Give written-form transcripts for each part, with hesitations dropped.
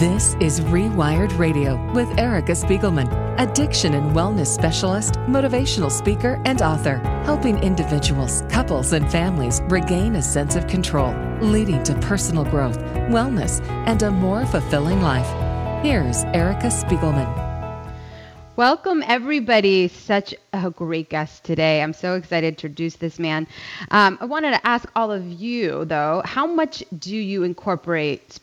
This is Rewired Radio with Erica Spiegelman, addiction and wellness specialist, motivational speaker, and author, helping individuals, couples, and families regain a sense of control, leading to personal growth, wellness, and a more fulfilling life. Here's Erica Spiegelman. Welcome, everybody. Such a great guest today. I'm so excited to introduce this man. I wanted to ask all of you, though, how much do you incorporate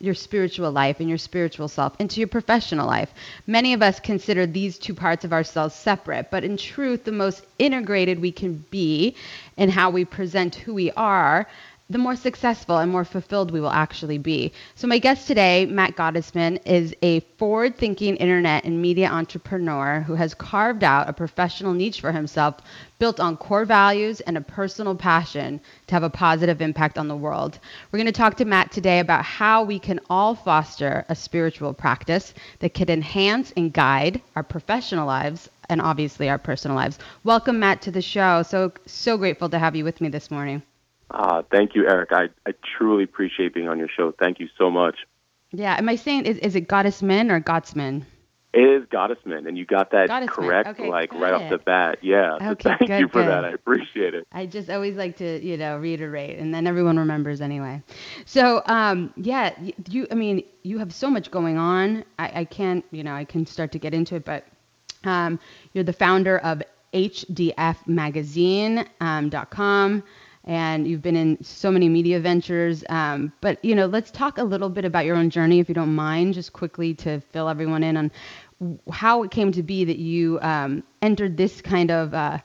your spiritual life and your spiritual self into your professional life? Many of us consider these two parts of ourselves separate, but in truth, the most integrated we can be in how we present who we are, the more successful and more fulfilled we will actually be. So my guest today, Matt Gottesman, is a forward-thinking internet and media entrepreneur who has carved out a professional niche for himself built on core values and a personal passion to have a positive impact on the world. We're going to talk to Matt today about how we can all foster a spiritual practice that could enhance and guide our professional lives and obviously our personal lives. Welcome, Matt, to the show. So grateful to have you with me this morning. Thank you, Eric. I truly appreciate being on your show. Thank you so much. Yeah. Am I saying, is it Gottesman or Gottesman? It is Gottesman, and you got that Gottesman correct, okay, like right off the bat. Yeah. Okay, so thank you for that. I appreciate it. I just always like to, reiterate, and then everyone remembers anyway. So, you have so much going on. I can't, I can start to get into it, but you're the founder of HDFmagazine.com. And you've been in so many media ventures. But let's talk a little bit about your own journey, if you don't mind, just quickly to fill everyone in on how it came to be that you entered this kind of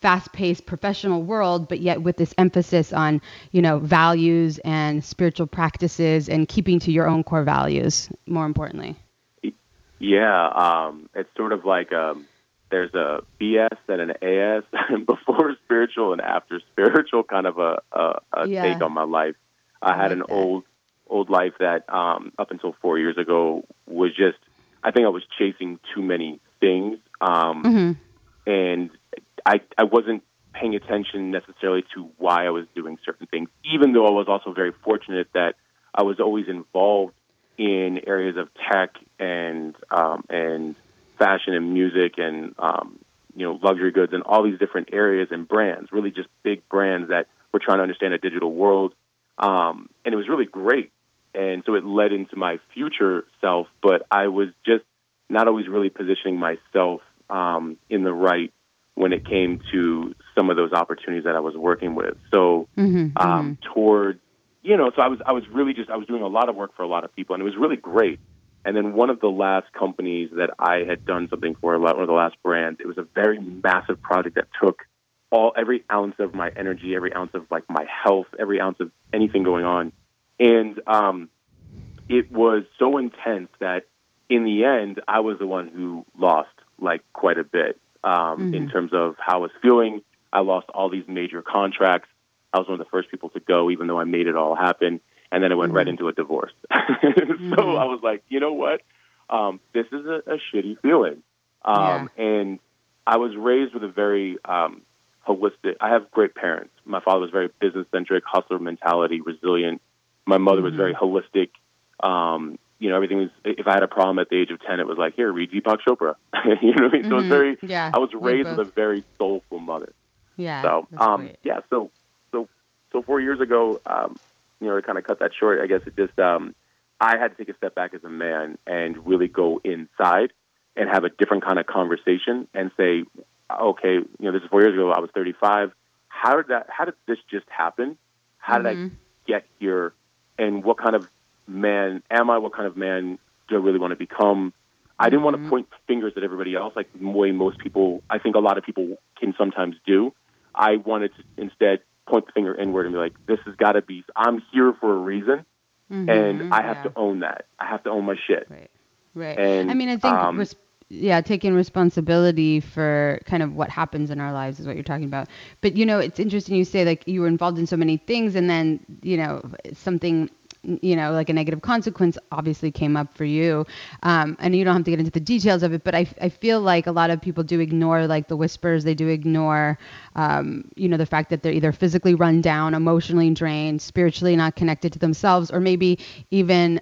fast-paced professional world, but yet with this emphasis on, values and spiritual practices and keeping to your own core values, more importantly. Yeah, it's sort of like... there's a BS and an AS, and before spiritual and after spiritual, kind of a take on my life. I had an old life that up until 4 years ago was just, I think I was chasing too many things, and I wasn't paying attention necessarily to why I was doing certain things, even though I was also very fortunate that I was always involved in areas of tech and fashion and music and, luxury goods and all these different areas and brands, really just big brands that were trying to understand a digital world. And it was really great. And so it led into my future self, but I was just not always really positioning myself in the right when it came to some of those opportunities that I was working with. So I was doing a lot of work for a lot of people, and it was really great. And then one of the last companies that I had done something for, one of the last brands, it was a very massive project that took every ounce of my energy, every ounce of like my health, every ounce of anything going on. And it was so intense that in the end, I was the one who lost like quite a bit in terms of how I was feeling. I lost all these major contracts. I was one of the first people to go, even though I made it all happen. And then it went right into a divorce. So I was like, you know what? This is a shitty feeling. And I was raised with a very holistic. I have great parents. My father was very business-centric, hustler mentality, resilient. My mother was very holistic. Everything was, if I had a problem at the age of 10, it was like, here, read Deepak Chopra. You know what I mean? So it's very, I was raised with a very soulful mother. Yeah. So, So 4 years ago, to kind of cut that short, I guess it just, I had to take a step back as a man and really go inside and have a different kind of conversation and say, okay, this is 4 years ago, I was 35. How did this just happen? How did I get here? And what kind of man am I? What kind of man do I really want to become? I didn't want to point fingers at everybody else, like the way most people, I think a lot of people can sometimes do. I wanted to instead point the finger inward and be like, this has got to be, I'm here for a reason, and I have to own that. I have to own my shit. Right. And, I think, taking responsibility for kind of what happens in our lives is what you're talking about. But, it's interesting you say, like, you were involved in so many things, and then, something... like a negative consequence obviously came up for you. And you don't have to get into the details of it, but I feel like a lot of people do ignore like the whispers. They do ignore, the fact that they're either physically run down, emotionally drained, spiritually not connected to themselves, or maybe even,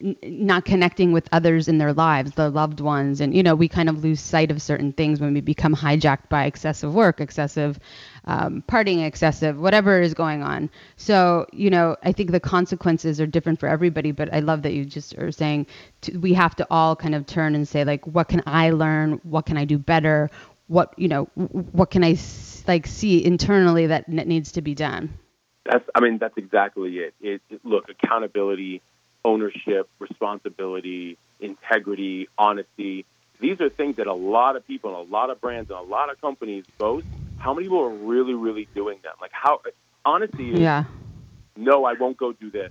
not connecting with others in their lives, their loved ones. And, you know, we kind of lose sight of certain things when we become hijacked by excessive work, excessive partying, excessive whatever is going on. So, you know, I think the consequences are different for everybody. But I love that you just are saying we have to all kind of turn and say, like, what can I learn? What can I do better? What, you know, what can I like see internally that needs to be done? That's exactly it. Look, accountability, ownership, responsibility, integrity, honesty. These are things that a lot of people, and a lot of brands, and a lot of companies boast. How many people are really, really doing them? Like, how honesty is, no, I won't go do this.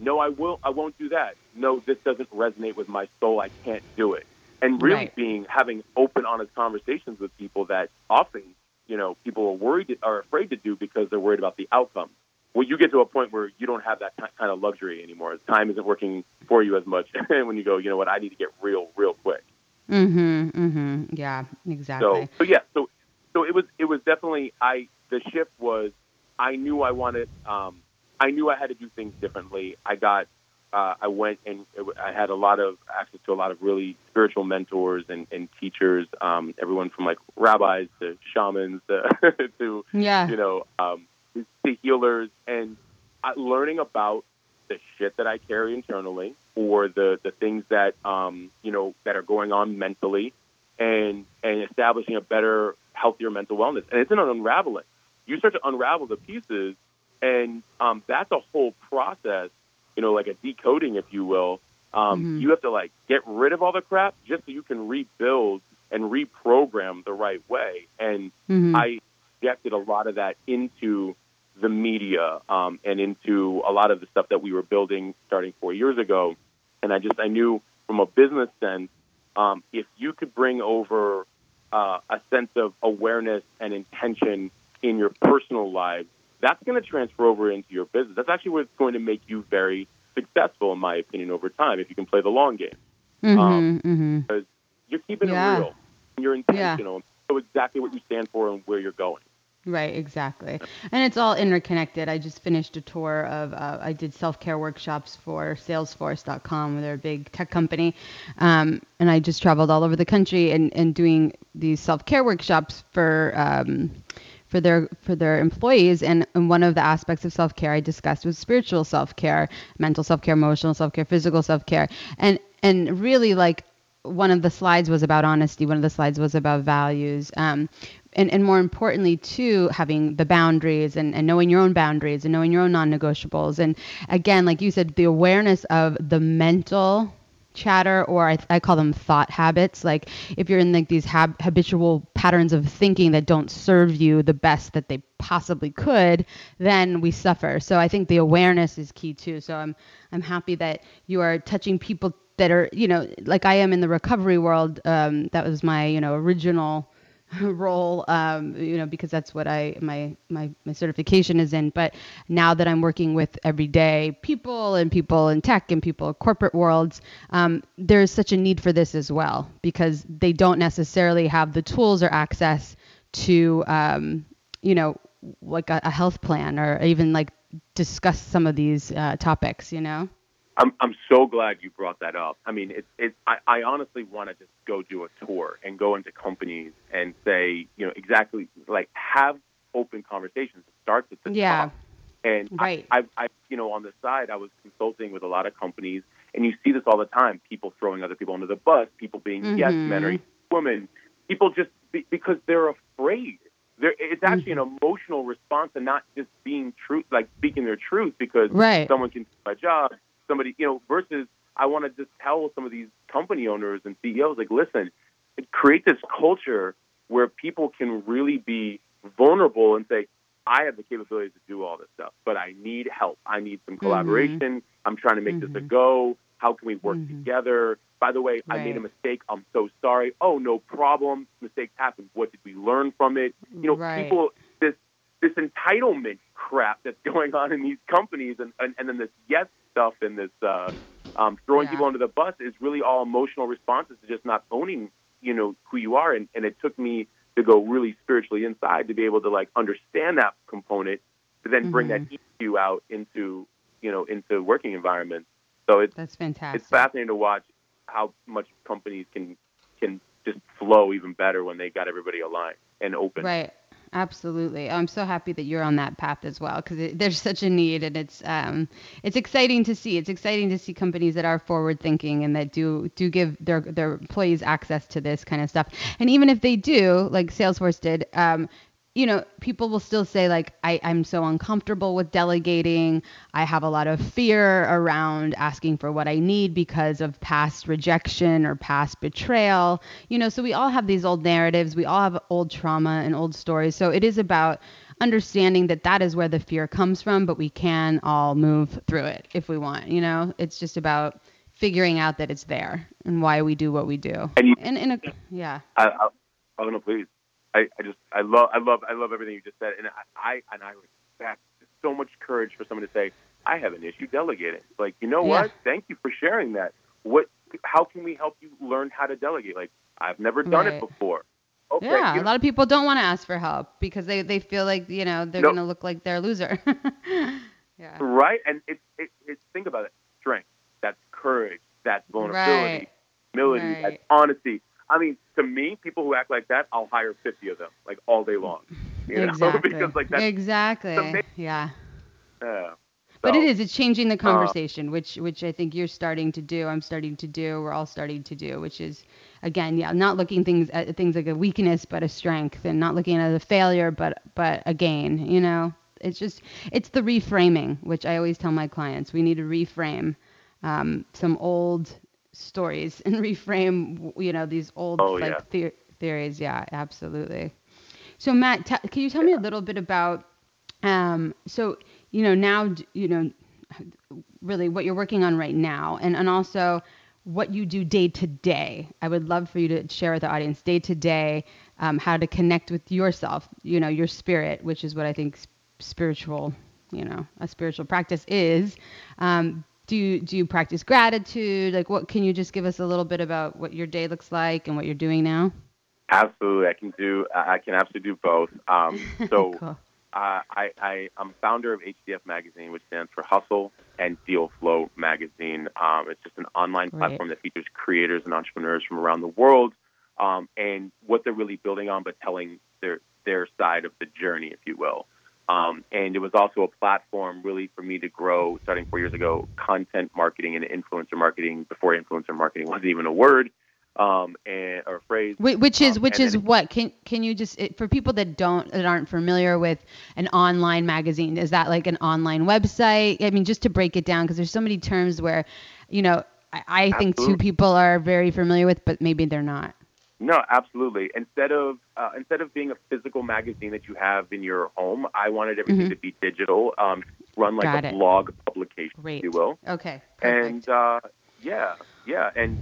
No, I won't do that. No, this doesn't resonate with my soul. I can't do it. And really having open, honest conversations with people that often, you know, people are worried, are afraid to do because they're worried about the outcome. Well, you get to a point where you don't have that kind of luxury anymore. Time isn't working for you as much. And when you go, you know what, I need to get real quick. Yeah, exactly. So it was definitely, the shift was, I knew I wanted, I knew I had to do things differently. I went and I had a lot of access to a lot of really spiritual mentors and teachers, everyone from like rabbis to shamans to you know, to healers, and learning about the shit that I carry internally, or the things that, you know, that are going on mentally, and establishing a better, healthier mental wellness. And it's an unraveling. You start to unravel the pieces, and that's a whole process, you know, like a decoding, if you will. You have to, like, get rid of all the crap just so you can rebuild and reprogram the right way. And I injected a lot of that into the media, and into a lot of the stuff that we were building starting 4 years ago. And I knew from a business sense, if you could bring over a sense of awareness and intention in your personal life, that's going to transfer over into your business. That's actually what's going to make you very successful, in my opinion, over time, if you can play the long game. Because you're keeping it real. And you're intentional. Yeah. So exactly what you stand for and where you're going. Right, exactly. And it's all interconnected. I just finished a tour of, I did self-care workshops for Salesforce.com, they're a big tech company. And I just traveled all over the country and doing these self-care workshops for their employees. And one of the aspects of self-care I discussed was spiritual self-care, mental self-care, emotional self-care, physical self-care. And really, like, one of the slides was about honesty. One of the slides was about values. And more importantly, too, having the boundaries and knowing your own boundaries and knowing your own non-negotiables. And again, like you said, the awareness of the mental chatter, or I call them thought habits. Like, if you're in like these habitual patterns of thinking that don't serve you the best that they possibly could, then we suffer. So I think the awareness is key too. So I'm happy that you are touching people that are, you know, like I am in the recovery world. That was my, you know, original role, you know, because that's what my certification is in. But now that I'm working with everyday people in tech and people in corporate worlds, there's such a need for this as well, because they don't necessarily have the tools or access to, you know, like a health plan, or even like discuss some of these topics, you know? I'm so glad you brought that up. I mean, I honestly want to just go do a tour and go into companies and say, you know, exactly, like, have open conversations. It starts at the top. And I, you know, on the side, I was consulting with a lot of companies, and you see this all the time: people throwing other people under the bus, people being yes men or women, people just because they're afraid. It's actually an emotional response to not just being true, like speaking their truth, because someone can do my job. Somebody, you know, versus I want to just tell some of these company owners and CEOs, like, listen, create this culture where people can really be vulnerable and say, I have the capability to do all this stuff, but I need help. I need some collaboration. I'm trying to make this a go. How can we work together? By the way, I made a mistake. I'm so sorry. Oh, no problem. Mistakes happen. What did we learn from it? You know, people, this entitlement crap that's going on in these companies, and then this stuff and this throwing people under the bus is really all emotional responses to just not owning, you know, who you are. And it took me to go really spiritually inside to be able to, like, understand that component, to then bring that EQ out into, you know, into working environments. So that's fantastic. It's fascinating to watch how much companies can just flow even better when they got everybody aligned and open. Right. Absolutely. I'm so happy that you're on that path as well, because there's such a need, and it's exciting to see. It's exciting to see companies that are forward thinking and that do give their employees access to this kind of stuff. And even if they do, like Salesforce did, you know, people will still say, like, I'm so uncomfortable with delegating. I have a lot of fear around asking for what I need because of past rejection or past betrayal. You know, so we all have these old narratives. We all have old trauma and old stories. So it is about understanding that that is where the fear comes from, but we can all move through it if we want. You know, it's just about figuring out that it's there and why we do what we do. Yeah. I don't know, please. I love everything you just said, and I respect so much courage for someone to say, I have an issue delegating. Like, you know what? Thank you for sharing that. How can we help you learn how to delegate? Like, I've never done it before. Okay, yeah, a lot of people don't want to ask for help because they feel like, you know, they're going to look like they're a loser. Yeah. Right, and it's think about it. Strength, that's courage, that's vulnerability, humility, that's honesty. I mean, to me, people who act like that, I'll hire 50 of them, like, all day long. You exactly. Know? Because, like, that's amazing. Yeah. But it's changing the conversation, which I think you're starting to do, I'm starting to do, we're all starting to do, which is, again, not looking at things like a weakness, but a strength, and not looking at it as a failure, but a gain, you know? It's just, it's the reframing, which I always tell my clients. We need to reframe some old stories and reframe, you know, these old theories. Yeah, absolutely. So Matt, can you tell me a little bit about, so, you know, now, you know, really what you're working on right now, and also what you do day to day. I would love for you to share with the audience day to day, how to connect with yourself, you know, your spirit, which is what I think a spiritual practice is. Do you practice gratitude? Like, what can you just give us a little bit about what your day looks like and what you're doing now? Absolutely, I can absolutely do both. So, cool. I'm founder of HDF Magazine, which stands for Hustle and Deal Flow Magazine. It's just an online platform that features creators and entrepreneurs from around the world, and what they're really building on, but telling their side of the journey, if you will. And it was also a platform really for me to grow, starting 4 years ago, content marketing and influencer marketing before influencer marketing wasn't even a word or a phrase. Which is what? Can you just, for people that aren't familiar with an online magazine, is that like an online website? I mean, just to break it down, because there's so many terms where, you know, I think two people are very familiar with, but maybe they're not. No, absolutely. Instead of being a physical magazine that you have in your home, I wanted everything to be digital, run like a blog publication, if you will. Okay, perfect. And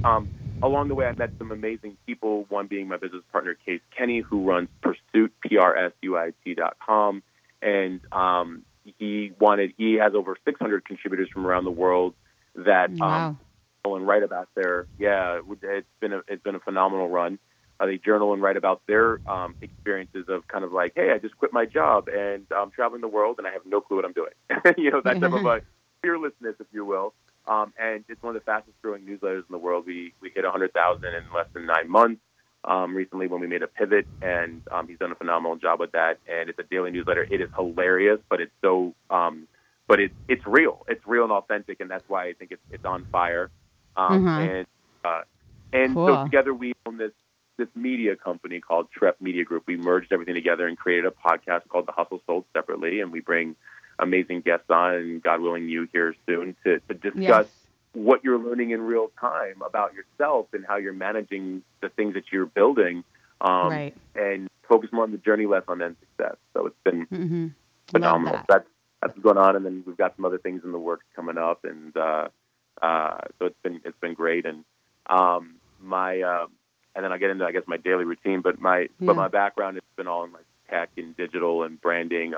along the way, I met some amazing people. One being my business partner, Case Kenny, who runs Pursuit, PRSUIT.com, and he has over 600 contributors from around the world that journal and write about their it's been a phenomenal run. They journal and write about their experiences of kind of like, hey, I just quit my job and I'm traveling the world and I have no clue what I'm doing. You know, that type of a fearlessness, if you will. And it's one of the fastest growing newsletters in the world. We hit 100,000 in less than 9 months recently when we made a pivot, and he's done a phenomenal job with that. And it's a daily newsletter. It is hilarious, but it's so, it's real. It's real and authentic, and that's why I think it's on fire. So together we own this media company called TREP Media Group. We merged everything together and created a podcast called The Hustle Sold Separately, and we bring amazing guests on, and God willing, you here soon, to discuss what you're learning in real time about yourself and how you're managing the things that you're building, and focus more on the journey, less on end success. So it's been phenomenal. That. That's what's going on, and then we've got some other things in the works coming up, and so it's been great. And and then I'll get into, I guess, my daily routine, but my background has been all in like tech and digital and branding.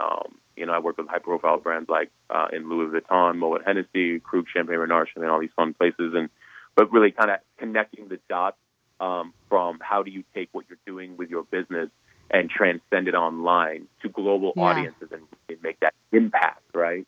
You know, I work with high-profile brands like in Louis Vuitton, Moët Hennessy, Krug, Champagne Renard, and all these fun places. But really kind of connecting the dots from how do you take what you're doing with your business and transcend it online to global audiences and make that impact, right?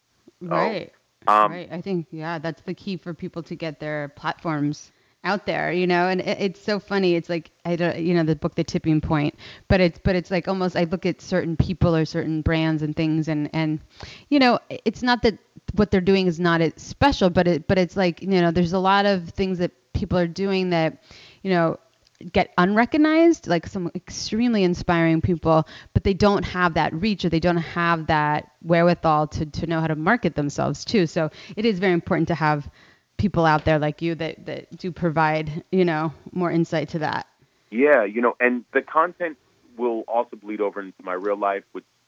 So, Right. I think, yeah, that's the key for people to get their platforms out there, you know, and it's so funny. It's like, I don't, you know, the book, The Tipping Point, but it's like almost, I look at certain people or certain brands and things and, you know, it's not that what they're doing is not special, but it's like, you know, there's a lot of things that people are doing that, you know, get unrecognized, like some extremely inspiring people, but they don't have that reach or they don't have that wherewithal to know how to market themselves too. So it is very important to have people out there like you that do provide, you know, more insight to that. Yeah, you know, and the content will also bleed over into my real life,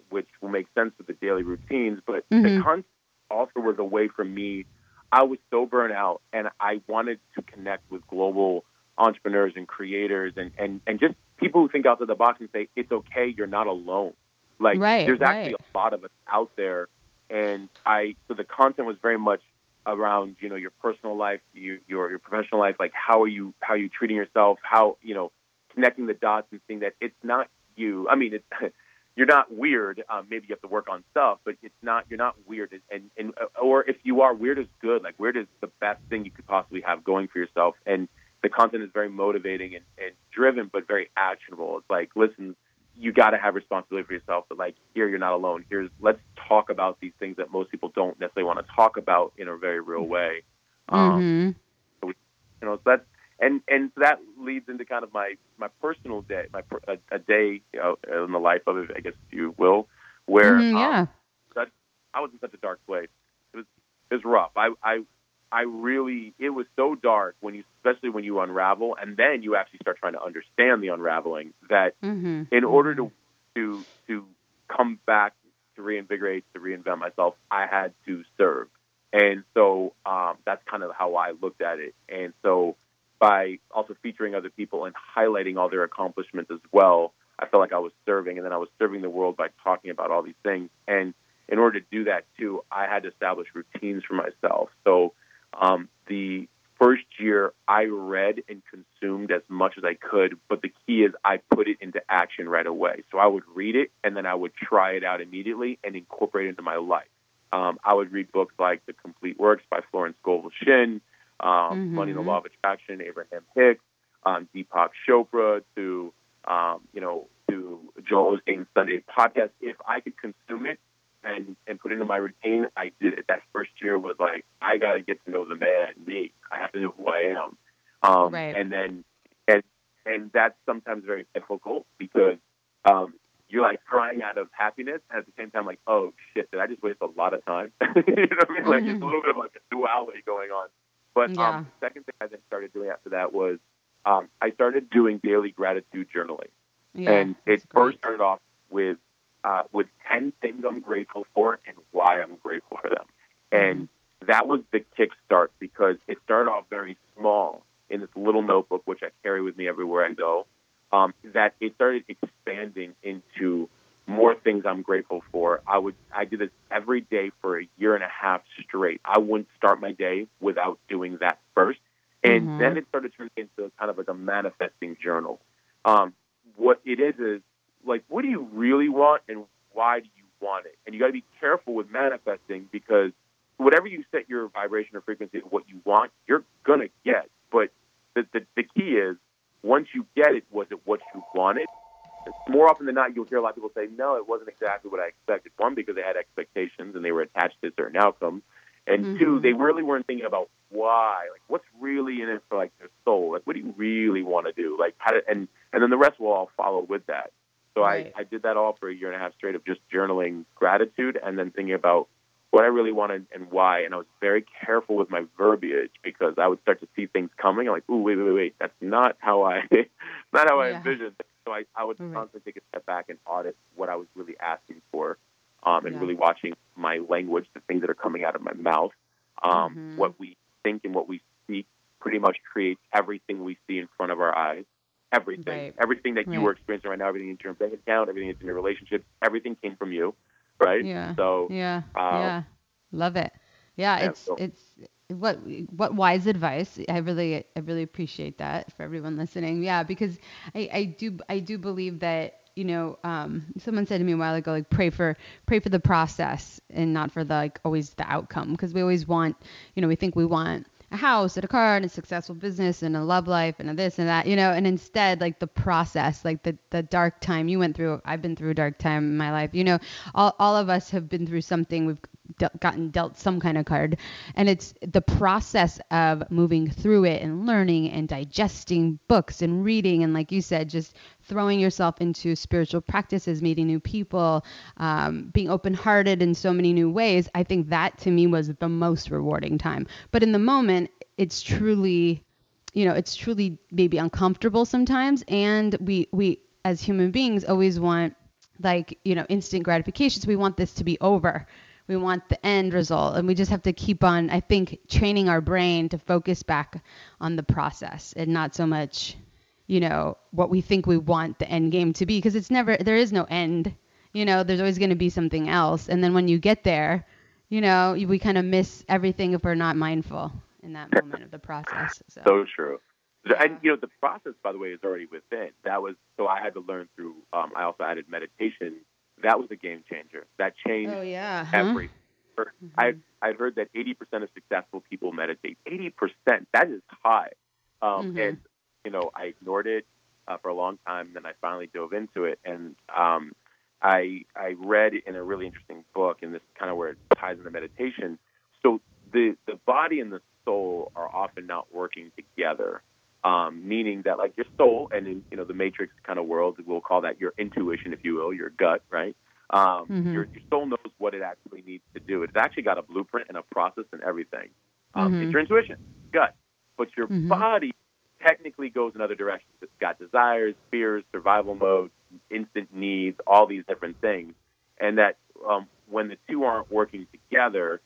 which will make sense with the daily routines, but the content also was a way for me. I was so burnt out and I wanted to connect with global entrepreneurs and creators and just people who think outside the box and say, it's okay, you're not alone. Like, there's actually a lot of us out there. And so the content was very much around, you know, your personal life, your professional life, like how are you treating yourself, how, you know, connecting the dots and seeing that it's not you. I mean, it's, you're not weird. Maybe you have to work on stuff, but it's not, you're not weird. And or if you are, weird is good. Like, weird is the best thing you could possibly have going for yourself. And the content is very motivating and driven, but very actionable. It's like, listen, you got to have responsibility for yourself, but like, here, you're not alone. Let's talk about these things that most people don't necessarily want to talk about in a very real way. You know, so that's, and so that leads into kind of my personal day, a day, you know, in the life of it, I guess, if you will, where I was in such a dark place. It was rough. It was so dark especially when you unravel, and then you actually start trying to understand the unraveling, that in order to come back, to reinvigorate, to reinvent myself, I had to serve. And so that's kind of how I looked at it. And so by also featuring other people and highlighting all their accomplishments as well, I felt like I was serving, and then I was serving the world by talking about all these things. And in order to do that too, I had to establish routines for myself. So the first year I read and consumed as much as I could, but the key is I put it into action right away. So I would read it and then I would try it out immediately and incorporate it into my life. I would read books like The Complete Works by Florence Goval Shin, Money and the Law of Attraction, Abraham Hicks, Deepak Chopra, to Joel Osteen's Sunday podcast. If I could consume it and put into my routine, I did it. That first year was like, I got to get to know the man, me. I have to know who I am. And that's sometimes very difficult because you're like crying out of happiness, and at the same time, like, oh shit, did I just waste a lot of time? You know what I mean? Like, it's a little bit of like a duality going on. But the second thing I then started doing after that was I started doing daily gratitude journaling. Yeah, and it first started off with 10 things I'm grateful for and why I'm grateful for them. And that was the kickstart, because it started off very small in this little notebook, which I carry with me everywhere I go, that it started expanding into more things I'm grateful for. I did this every day for a year and a half straight. I wouldn't start my day without doing that first. And then it started turning into kind of like a manifesting journal. What it is like, what do you really want and why do you want it? And you got to be careful with manifesting, because whatever you set your vibration or frequency of what you want, you're going to get. But the key is, once you get it, was it what you wanted? More often than not, you'll hear a lot of people say, no, it wasn't exactly what I expected. One, because they had expectations and they were attached to certain outcomes. And two, they really weren't thinking about why, like what's really in it for like their soul. Like, what do you really want to do? Like, how to, and then the rest will all follow with that. So I did that all for a year and a half straight of just journaling gratitude and then thinking about what I really wanted and why. And I was very careful with my verbiage, because I would start to see things coming. I'm like, ooh, wait. That's not how I envisioned. So I would constantly take a step back and audit what I was really asking for, and really watching my language, the things that are coming out of my mouth. What we think and what we speak pretty much creates everything we see in front of our eyes. Everything, everything that you were experiencing right now, everything in your bank account, everything that's in your relationships, everything came from you, right? Yeah. So love it. Yeah, it's what wise advice. I really appreciate that for everyone listening. Yeah, because I do believe that you know, someone said to me a while ago, like, pray for the process and not for the, like, always the outcome. Because we always want, you know, we think we want a house and a car and a successful business and a love life and a this and that, you know, and instead, like, the process, like the dark time you went through, I've been through a dark time in my life, you know, all of us have been through something. We've gotten dealt some kind of card, and it's the process of moving through it and learning and digesting books and reading. And like you said, just throwing yourself into spiritual practices, meeting new people, being open-hearted in so many new ways. I think that to me was the most rewarding time. But in the moment, it's truly, you know, it's truly maybe uncomfortable sometimes. And we as human beings always want, like, you know, instant gratification. So we want this to be over. We want the end result, and we just have to keep on, I think, training our brain to focus back on the process and not so much, you know, what we think we want the end game to be, because it's never, there is no end, you know, there's always going to be something else. And then when you get there, you know, we kind of miss everything if we're not mindful in that moment of the process. So true. And, you know, the process, by the way, is already within. That was, so I had to learn through, I also added meditation. That was a game changer. That changed everything. Mm-hmm. I've heard that 80% of successful people meditate. 80%. That is high. And, you know, I ignored it for a long time. Then I finally dove into it. And I read in a really interesting book, and this is kind of where it ties into meditation. So the body and the soul are often not working together. Meaning that, like, your soul and, in, you know, the matrix kind of world, we'll call that your intuition, if you will, your gut, right? Your soul knows what it actually needs to do. It's actually got a blueprint and a process and everything. It's your intuition, gut. But your body technically goes in other directions. It's got desires, fears, survival mode, instant needs, all these different things. And that when the two aren't working together,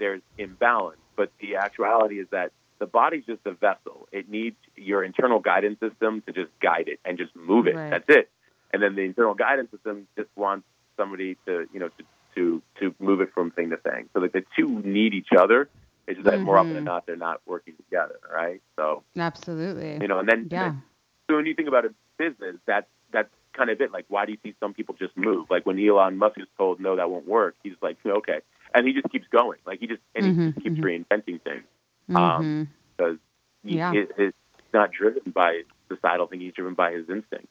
there's imbalance. But the actuality is that the body's just a vessel. It needs your internal guidance system to just guide it and just move it. Right. That's it. And then the internal guidance system just wants somebody to, you know, to move it from thing to thing. So like the two need each other. It's just that more often than not, they're not working together, right? So absolutely. You know, and then, so when you think about a business, that's kind of it. Like, why do you see some people just move? Like when Elon Musk is told, no, that won't work. He's like, okay. And he just keeps going. Like he just keeps reinventing things. Because it's not driven by societal thing, he's driven by his instinct.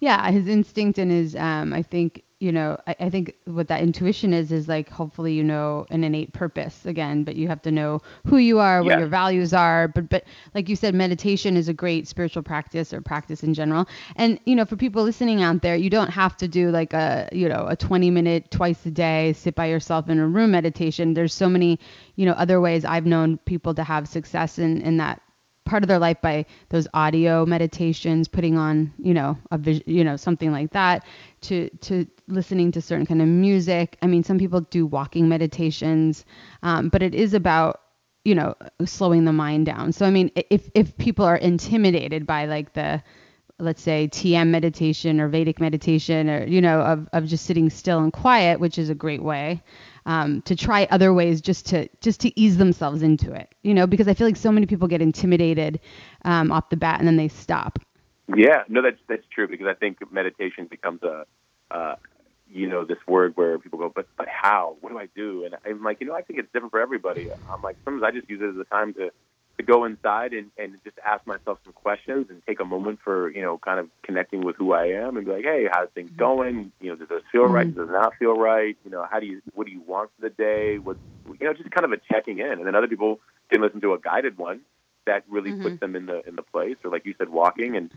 Yeah, his instinct and his, I think, you know, I think what that intuition is like, hopefully, you know, an innate purpose again, but you have to know who you are, what your values are. But like you said, meditation is a great spiritual practice or practice in general. And, you know, for people listening out there, you don't have to do like a, you know, a 20-minute twice a day, sit by yourself in a room meditation. There's so many, you know, other ways I've known people to have success in that part of their life by those audio meditations, putting on, you know, something like that, to listening to certain kind of music. I mean, some people do walking meditations, but it is about, you know, slowing the mind down. So, I mean, if people are intimidated by like the, let's say, TM meditation or Vedic meditation, or, you know, of just sitting still and quiet, which is a great way, to try other ways just to ease themselves into it, you know, because I feel like so many people get intimidated off the bat and then they stop. Yeah, no, that's true, because I think meditation becomes a, you know, this word where people go, but how? What do I do? And I'm like, you know, I think it's different for everybody. I'm like, sometimes I just use it as a time to go inside and just ask myself some questions and take a moment for, you know, kind of connecting with who I am and be like, hey, how's things going? You know, does this feel right? Does it not feel right? You know, what do you want for the day? What, you know, just kind of a checking in. And then other people can listen to a guided one that really puts them in the place, or like you said, walking. And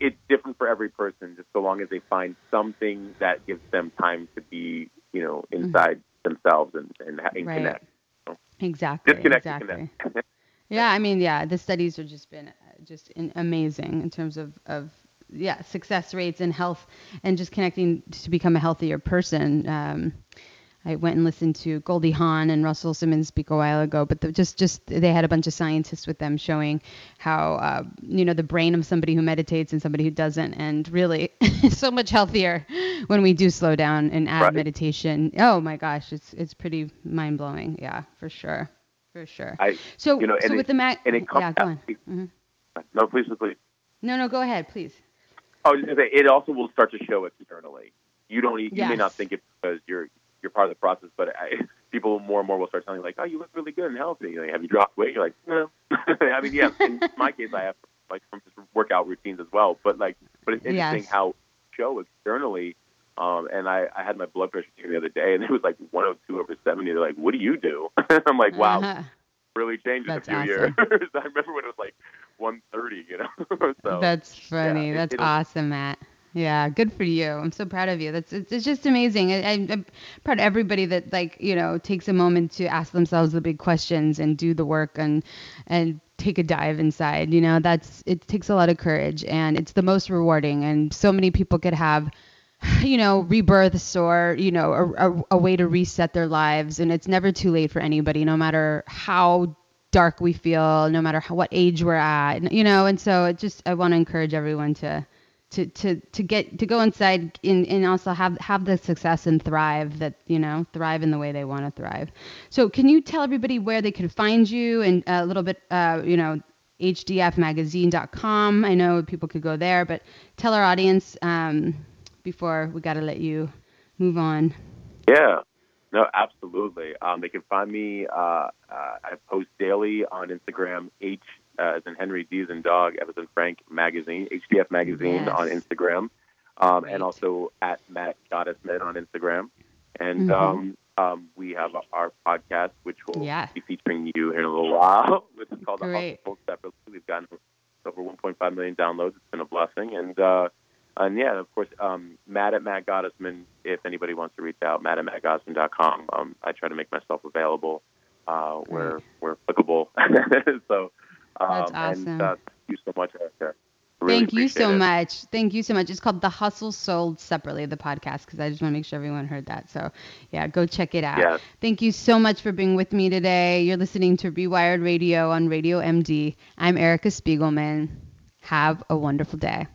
it's different for every person, just so long as they find something that gives them time to be, you know, inside themselves and right. Connect. So, exactly. Disconnect. Yeah, I mean, the studies have just been amazing in terms of success rates and health and just connecting to become a healthier person. I went and listened to Goldie Hawn and Russell Simmons speak a while ago, but just they had a bunch of scientists with them showing how, you know, the brain of somebody who meditates and somebody who doesn't, and really so much healthier when we do slow down and add meditation. Oh my gosh, it's pretty mind blowing. Yeah, for sure. For sure. Go on. No, please. No, go ahead, please. I was going to say, it also will start to show externally. You don't, you may not think it because you're part of the process, but people more and more will start telling you, like, oh, you look really good and healthy. You're like, have you dropped weight? You're like, no. I mean, yeah, in my case, I have like some workout routines as well, but it's interesting how it shows externally. And I had my blood pressure taken the other day, and it was like 102/70. They're like, what do you do? I'm like, wow, really changed in a few years. I remember when it was like 130, you know? So, that's funny. Yeah, that's awesome, Matt. Yeah, good for you. I'm so proud of you. It's just amazing. I'm proud of everybody that, like, you know, takes a moment to ask themselves the big questions and do the work and take a dive inside. You know, it takes a lot of courage, and it's the most rewarding. And so many people could have, you know, rebirths or, you know, a way to reset their lives. And it's never too late for anybody, no matter how dark we feel, no matter what age we're at, you know. And so I want to encourage everyone to go inside and also have the success and thrive that, you know, thrive in the way they want to thrive. So can you tell everybody where they can find you and a little bit, you know, HDFmagazine.com. I know people could go there, but tell our audience before we got to let you move on. Yeah, no, absolutely. They can find me. I post daily on Instagram, H as in Henry, D as in dog, F as in Frank, magazine, HDF Magazine on Instagram, and also at Matt Gottesman on Instagram. And we have our podcast, which will be featuring you in a little while, which is called The Hustle Sold Separately. We've gotten over 1.5 million downloads. It's been a blessing. And yeah, of course, Matt at Matt Gottesman, if anybody wants to reach out, Matt at MattGottesman.com. I try to make myself available where applicable. So, that's awesome. And, thank you so much, Erica. Really thank you so much. Thank you so much. It's called The Hustle Sold Separately, the podcast, because I just want to make sure everyone heard that. So, yeah, go check it out. Yes. Thank you so much for being with me today. You're listening to Rewired Radio on Radio MD. I'm Erica Spiegelman. Have a wonderful day.